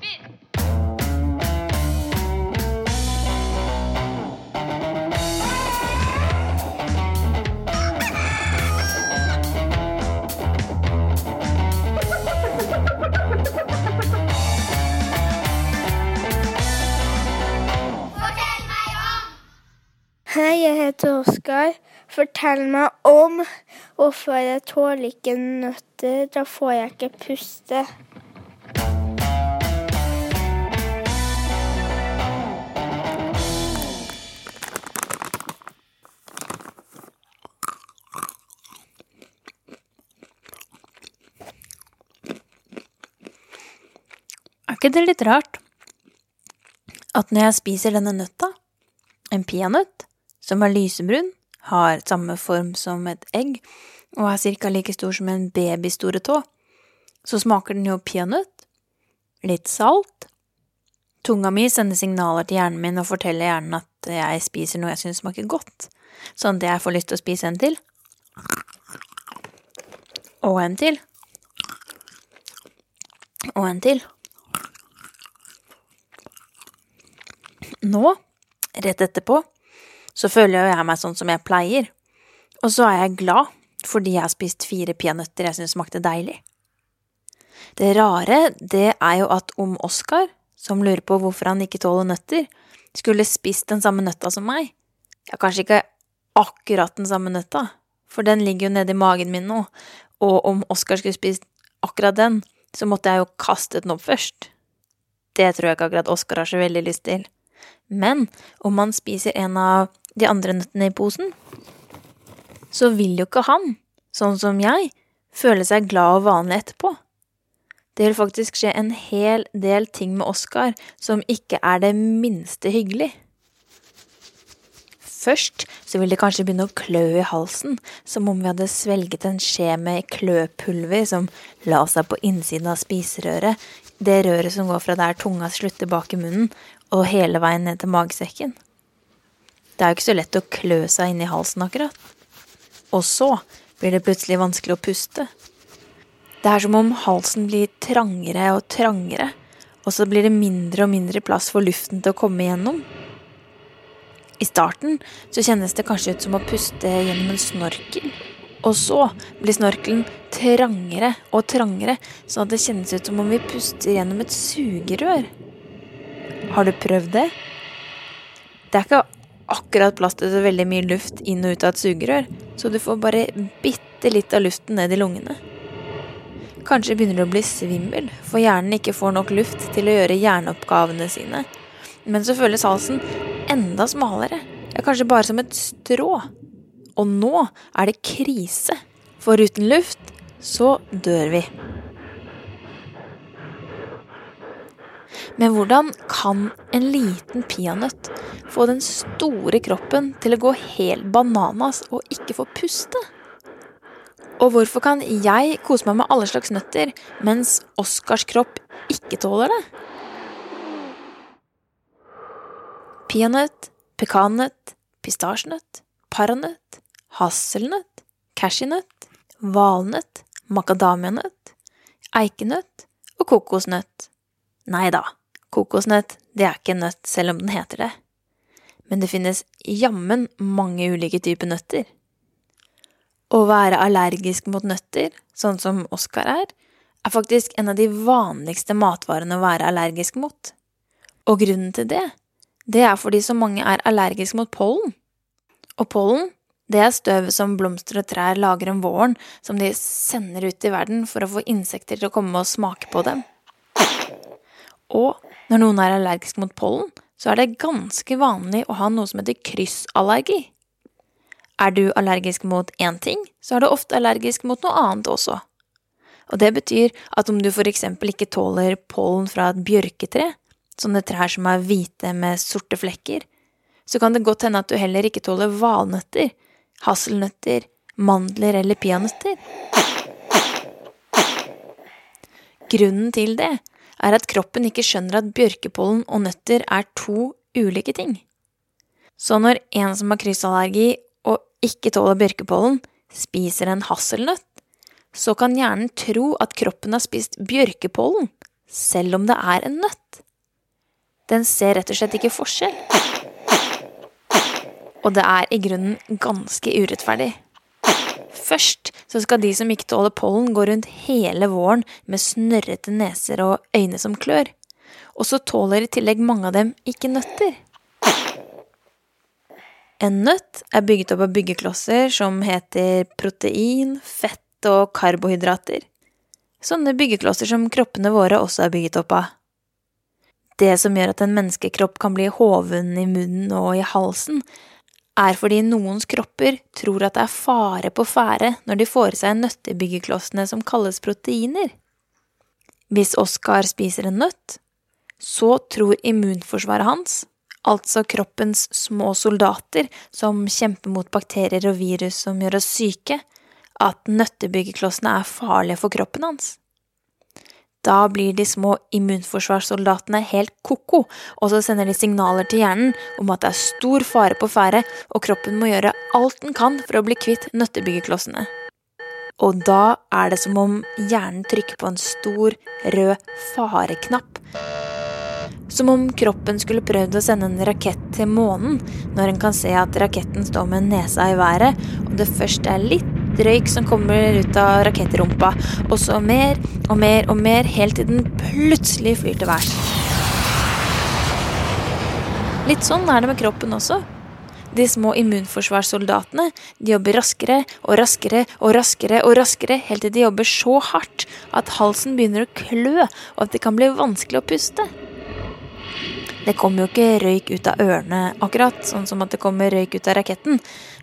Hej, jag heter Oskar. Fortell mig om varför jag tål inte nötter, då får jag inte puste. Är det lite rart att när jag spiser denna nötta, en peanøtt som lysebrun, har samme form som et egg, og cirka like stor som en babystore tå. Så smaker den jo peanøtt, litt salt. Tunga mi sender signaler til hjernen min og forteller hjernen at jeg spiser noe jeg synes smaker godt. Sånn at jeg får lyst til å spise en til. Og en til. Og en til. Nå, rett etterpå, så føler jeg meg sånn som jeg pleier. Og så jeg glad, fordi jeg har spist 4 peanøtter jeg synes smakte deilig. Det rare, det jo at om Oskar, som lurer på hvorfor han ikke tåler nøtter, skulle spist den samme nøtta som meg. Ja, kanskje ikke akkurat den samme nøtta, for den ligger jo nede i magen min nå. Og om Oskar skulle spist akkurat den, så måtte jeg jo kaste den opp først. Det tror jeg ikke akkurat Oskar har så veldig lyst til. Men om man spiser en av de andre nøttene i posen, så vil jo ikke han, sånn som jeg, føle seg glad og vanlig etterpå. Det vil faktisk skje en hel del ting med Oskar som ikke det minste hyggelig. Først så vil det kanskje begynne å klø i halsen, som om vi hadde svelget en skje med kløpulver som la seg på innsiden av spiserøret, det røret som går fra der tunga slutter bak i munnen, og hele veien ned til magesekken. Det jo ikke så lett å klø seg inn i halsen akkurat. Og så blir det plutselig vanskelig å puste. Det som om halsen blir trangere og trangere, og så blir det mindre og mindre plass for luften til å komme igjennom. I starten så kjennes det kanskje ut som å puste gjennom en snorkel, og så blir snorkelen trangere og trangere, sånn at det kjennes ut som om vi puster gjennom et sugerør. Har du prøvd det? Det ikke akkurat plass til så veldig mye luft inn og ut av et sugerør, så du får bare bitte litt av luften ned i lungene. Kanskje begynner du å bli svimmel, for hjernen ikke får nok luft til å gjøre hjerneoppgavene sine. Men så føles halsen enda smalere, ja, kanskje bare som et strå. Og nå det krise, for uten luft så dør vi. Men hvordan kan en liten peanøtt få den store kroppen til å gå helt bananas og ikke få puste? Og hvorfor kan jeg kose meg med alle slags nøtter, mens Oskars kropp ikke tåler det? Peanøtt, pekannøtt, pistasjenøtt, paranøtt, hasselnøtt, cashewnøtt, valnøtt, makadamianøtt, eikenøtt og kokosnøtt. Nei da, kokosnøtt, det ikke en nøtt selv om den heter det. Men det finnes jammen mange ulike typer nøtter. Å være allergisk mot nøtter, sånn som Oskar faktisk en av de vanligste matvarene å være allergisk mot. Og grunnen til det, det fordi så mange allergisk mot pollen. Og pollen, det støvet som blomster og trær lager om våren, som de sender ut i verden for å få insekter til å komme og smake på dem. Og når noen allergisk mot pollen, så det ganske vanlig å ha noe som heter kryssallergi. Du allergisk mot en ting, så du ofte allergisk mot noe annet også. Og det betyr at om du for eksempel ikke tåler pollen fra et bjørketre, sånne trær som hvite med sorte flekker, så kan det godt hende at du heller ikke tåler valnøtter, hasselnøtter, mandler eller peanøtter. Grunnen til det at kroppen ikke skjønner at bjørkepollen og nøtter to ulike ting. Så når en som har kryssallergi og ikke tåler bjørkepollen, spiser en hasselnøtt, så kan hjernen tro at kroppen har spist bjørkepollen, selv om det en nøtt. Den ser rett og slett ikke forskjell. Og det I grunnen ganske urettferdig. Først så skal de som ikke tåler pollen gå rundt hele våren med snørrete neser og øyne som klør. Og så tåler I tillegg mange av dem ikke nøtter. En nøtt bygget opp av byggeklosser som heter protein, fett og karbohydrater. Sånne byggeklosser som kroppene våre også bygget opp av. Det som gjør at en menneskekropp kan bli hoven I munnen og I halsen, fordi noens kropper tror at det fare på fære når de får I seg nøttebyggeklossene som kalles proteiner. Hvis Oskar spiser en nøtt, så tror immunforsvaret hans, altså kroppens små soldater som kjemper mot bakterier og virus som gjør oss syke, at nøttebyggeklossene farlige for kroppen hans. Da blir de små immunforsvarssoldatene helt koko, og så sender de signaler til hjernen om at det stor fare på fære, og kroppen må gjøre alt den kan for å bli kvitt nøttebyggeklossene. Og da det som om hjernen trykker på en stor, rød fareknapp. Som om kroppen skulle prøvd å sende en rakett til månen, når en kan se at raketten står med nesa I været, og det først litt røyk som kommer ut av rakettrumpa, og så mer og mer og mer, helt til den plutselig flyr til værs. Litt sånn det med kroppen også. De små immunforsvarssoldatene, de jobber raskere og raskere og raskere og raskere, helt til de jobber så hardt at halsen begynner å klø, og at det kan bli vanskelig å puste. Det kommer jo ikke røyk ut av ørene akkurat, sånn som at det kommer røyk ut av raketten,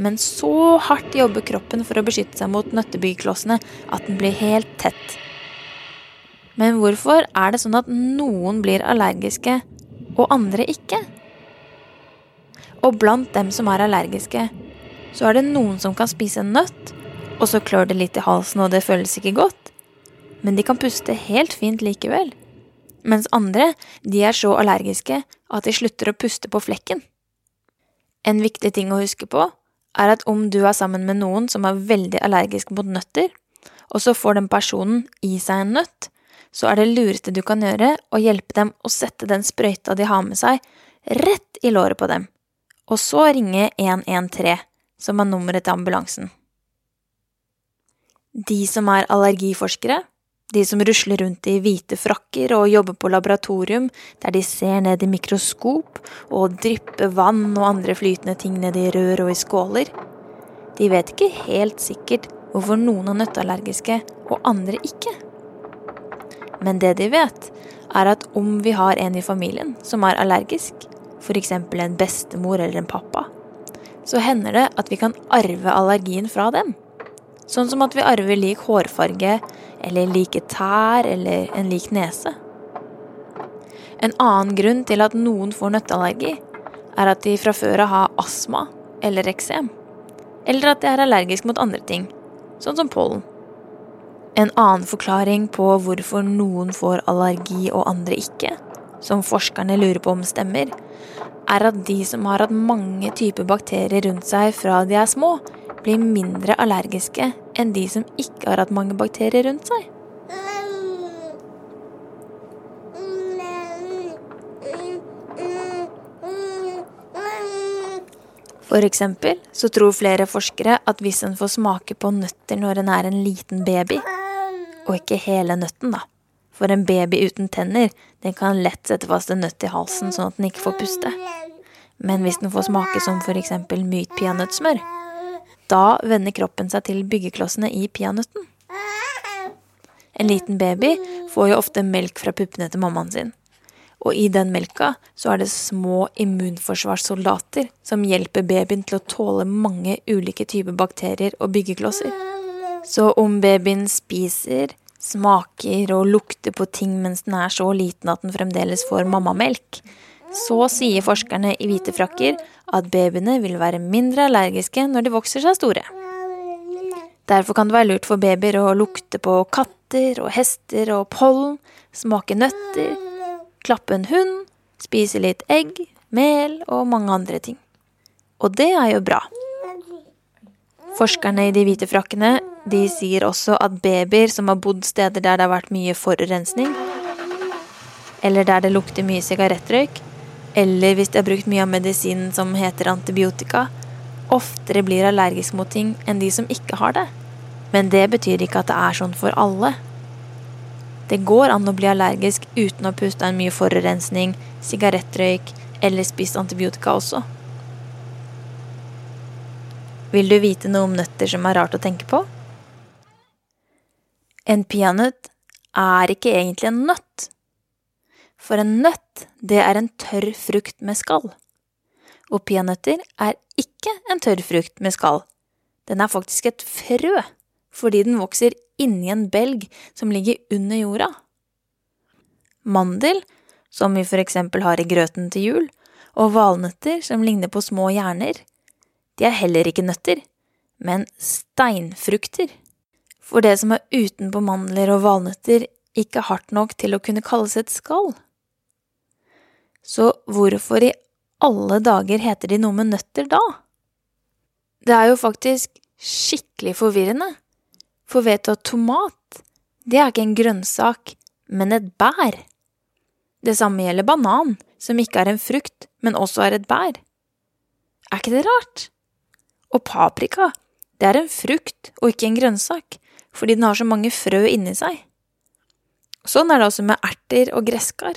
men så hardt jobber kroppen for å beskytte seg mot nøttebyggeklossene at den blir helt tett. Men hvorfor det sånn at noen blir allergiske og andre ikke? Og blant dem som allergiske, så det noen som kan spise en nøtt, og så klør det litt I halsen og det føles ikke godt, men de kan puste helt fint likevel. Mens andre, de så allergiske at de slutter å puste på flekken. En viktig ting å huske på at om du sammen med noen som veldig allergisk mot nøtter, og så får den personen I seg en nøtt, så det lureste du kan gjøre å hjelpe dem å sette den sprøyta de har med seg rett I låret på dem, og så ringe 113, som nummeret til ambulansen. De som allergiforskere, de som rusler rundt I hvite frakker og jobber på laboratorium, der de ser ned I mikroskop og drypper vann og andre flytende ting ned I rør og I skåler. De vet ikke helt sikkert hvorfor noen nøtteallergiske og andre ikke. Men det de vet at om vi har en I familien som allergisk, for eksempel en bestemor eller en pappa, så hender det at vi kan arve allergien fra dem. Sånn som at vi arver lik hårfarge, eller like tær, eller en lik nese. En annen grunn til at noen får nøtteallergi at de fra før har astma eller eksem, eller at de allergisk mot andre ting, sånn som pollen. En annen forklaring på hvorfor noen får allergi og andre ikke, som forskerne lurer på om stemmer, at de som har hatt mange typer bakterier rundt seg fra de små, blir mindre allergiske enn de som ikke har hatt mange bakterier rundt seg. For eksempel så tror flere forskere at hvis en får smake på nøtter når en en liten baby, og ikke hele nøtten da, for en baby uten tenner, den kan lett sette fast en nøtt I halsen sånn at den ikke får puste. Men hvis den får smake som for eksempel mykt peanøttsmør, da vender kroppen seg til byggeklossene I peanøtten. En liten baby får jo ofte melk fra puppene til mammaen sin. Og I den melka så det små immunforsvarssoldater som hjelper babyen til å tåle mange ulike typer bakterier og byggeklosser. Så om babyen spiser, smaker og lukter på ting mens den så liten at den fremdeles får mammamelk, så sier forskerne I hvite frakker at babyene vil være mindre allergiske når de vokser seg store. Derfor kan det være lurt for babyer å lukte på katter og hester og pollen, smake nøtter, klappe en hund, spise litt egg, mel og mange andre ting. Og det jo bra. Forskerne I de hvite frakkene, de sier også at babyer som har bodd steder der det har vært mye forurensning, eller där det lukter mycket cigarettrök eller hvis jag brukt mycket av medicin som heter antibiotika oftare blir allergisk mot ting än de som inte har det. Men det betyder inte att det är sånt för alla. Det går an att bli allergisk utan att pusta en mycket forurensning, cigarettrök eller spist antibiotika också. Vill du veta något om nötter som är rart att tänka på? En peanut är inte egentligen en nöt. För en nöt, det är en törr frukt med skall. Och peanötter är inte en törr frukt med skall. Den är faktiskt ett frö, fordi den växer in I en belg som ligger under jorda. Mandel, som vi för exempel har I gröten till jul, och valnötter som ligner på små hjärnor. De är heller inte nötter, men steinfrukter. För det som är utan på mandler och valnötter inte hårt nog till att kunna kallas ett skall. Så varför I alla dagar heter de något med nötter då? Det är ju faktiskt skickligt förvirrande. För vet du att tomat, det är inte en grönsak, men ett bär. Det samma gäller banan, som inte är en frukt, men också är ett bär. Är inte det rart? Och paprika, det är en frukt och inte en grönsak, för den har så många frö inne I sig. Sån är det också med ärter och gräskar.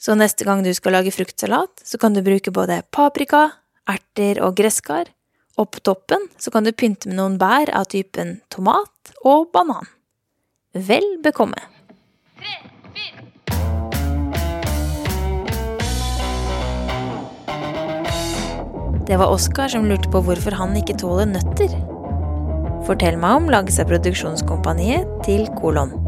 Så nästa gång du ska lage fruktsalat, så kan du bruka både paprika, ärter och gräskar. Och på toppen så kan du pynte med någon bär av typen tomat och banan. Väl bekomme! Det var Oskar som lurte på varför han inte tåler nötter. Fortell mig om Lagsa produktionskompaniet till kolon.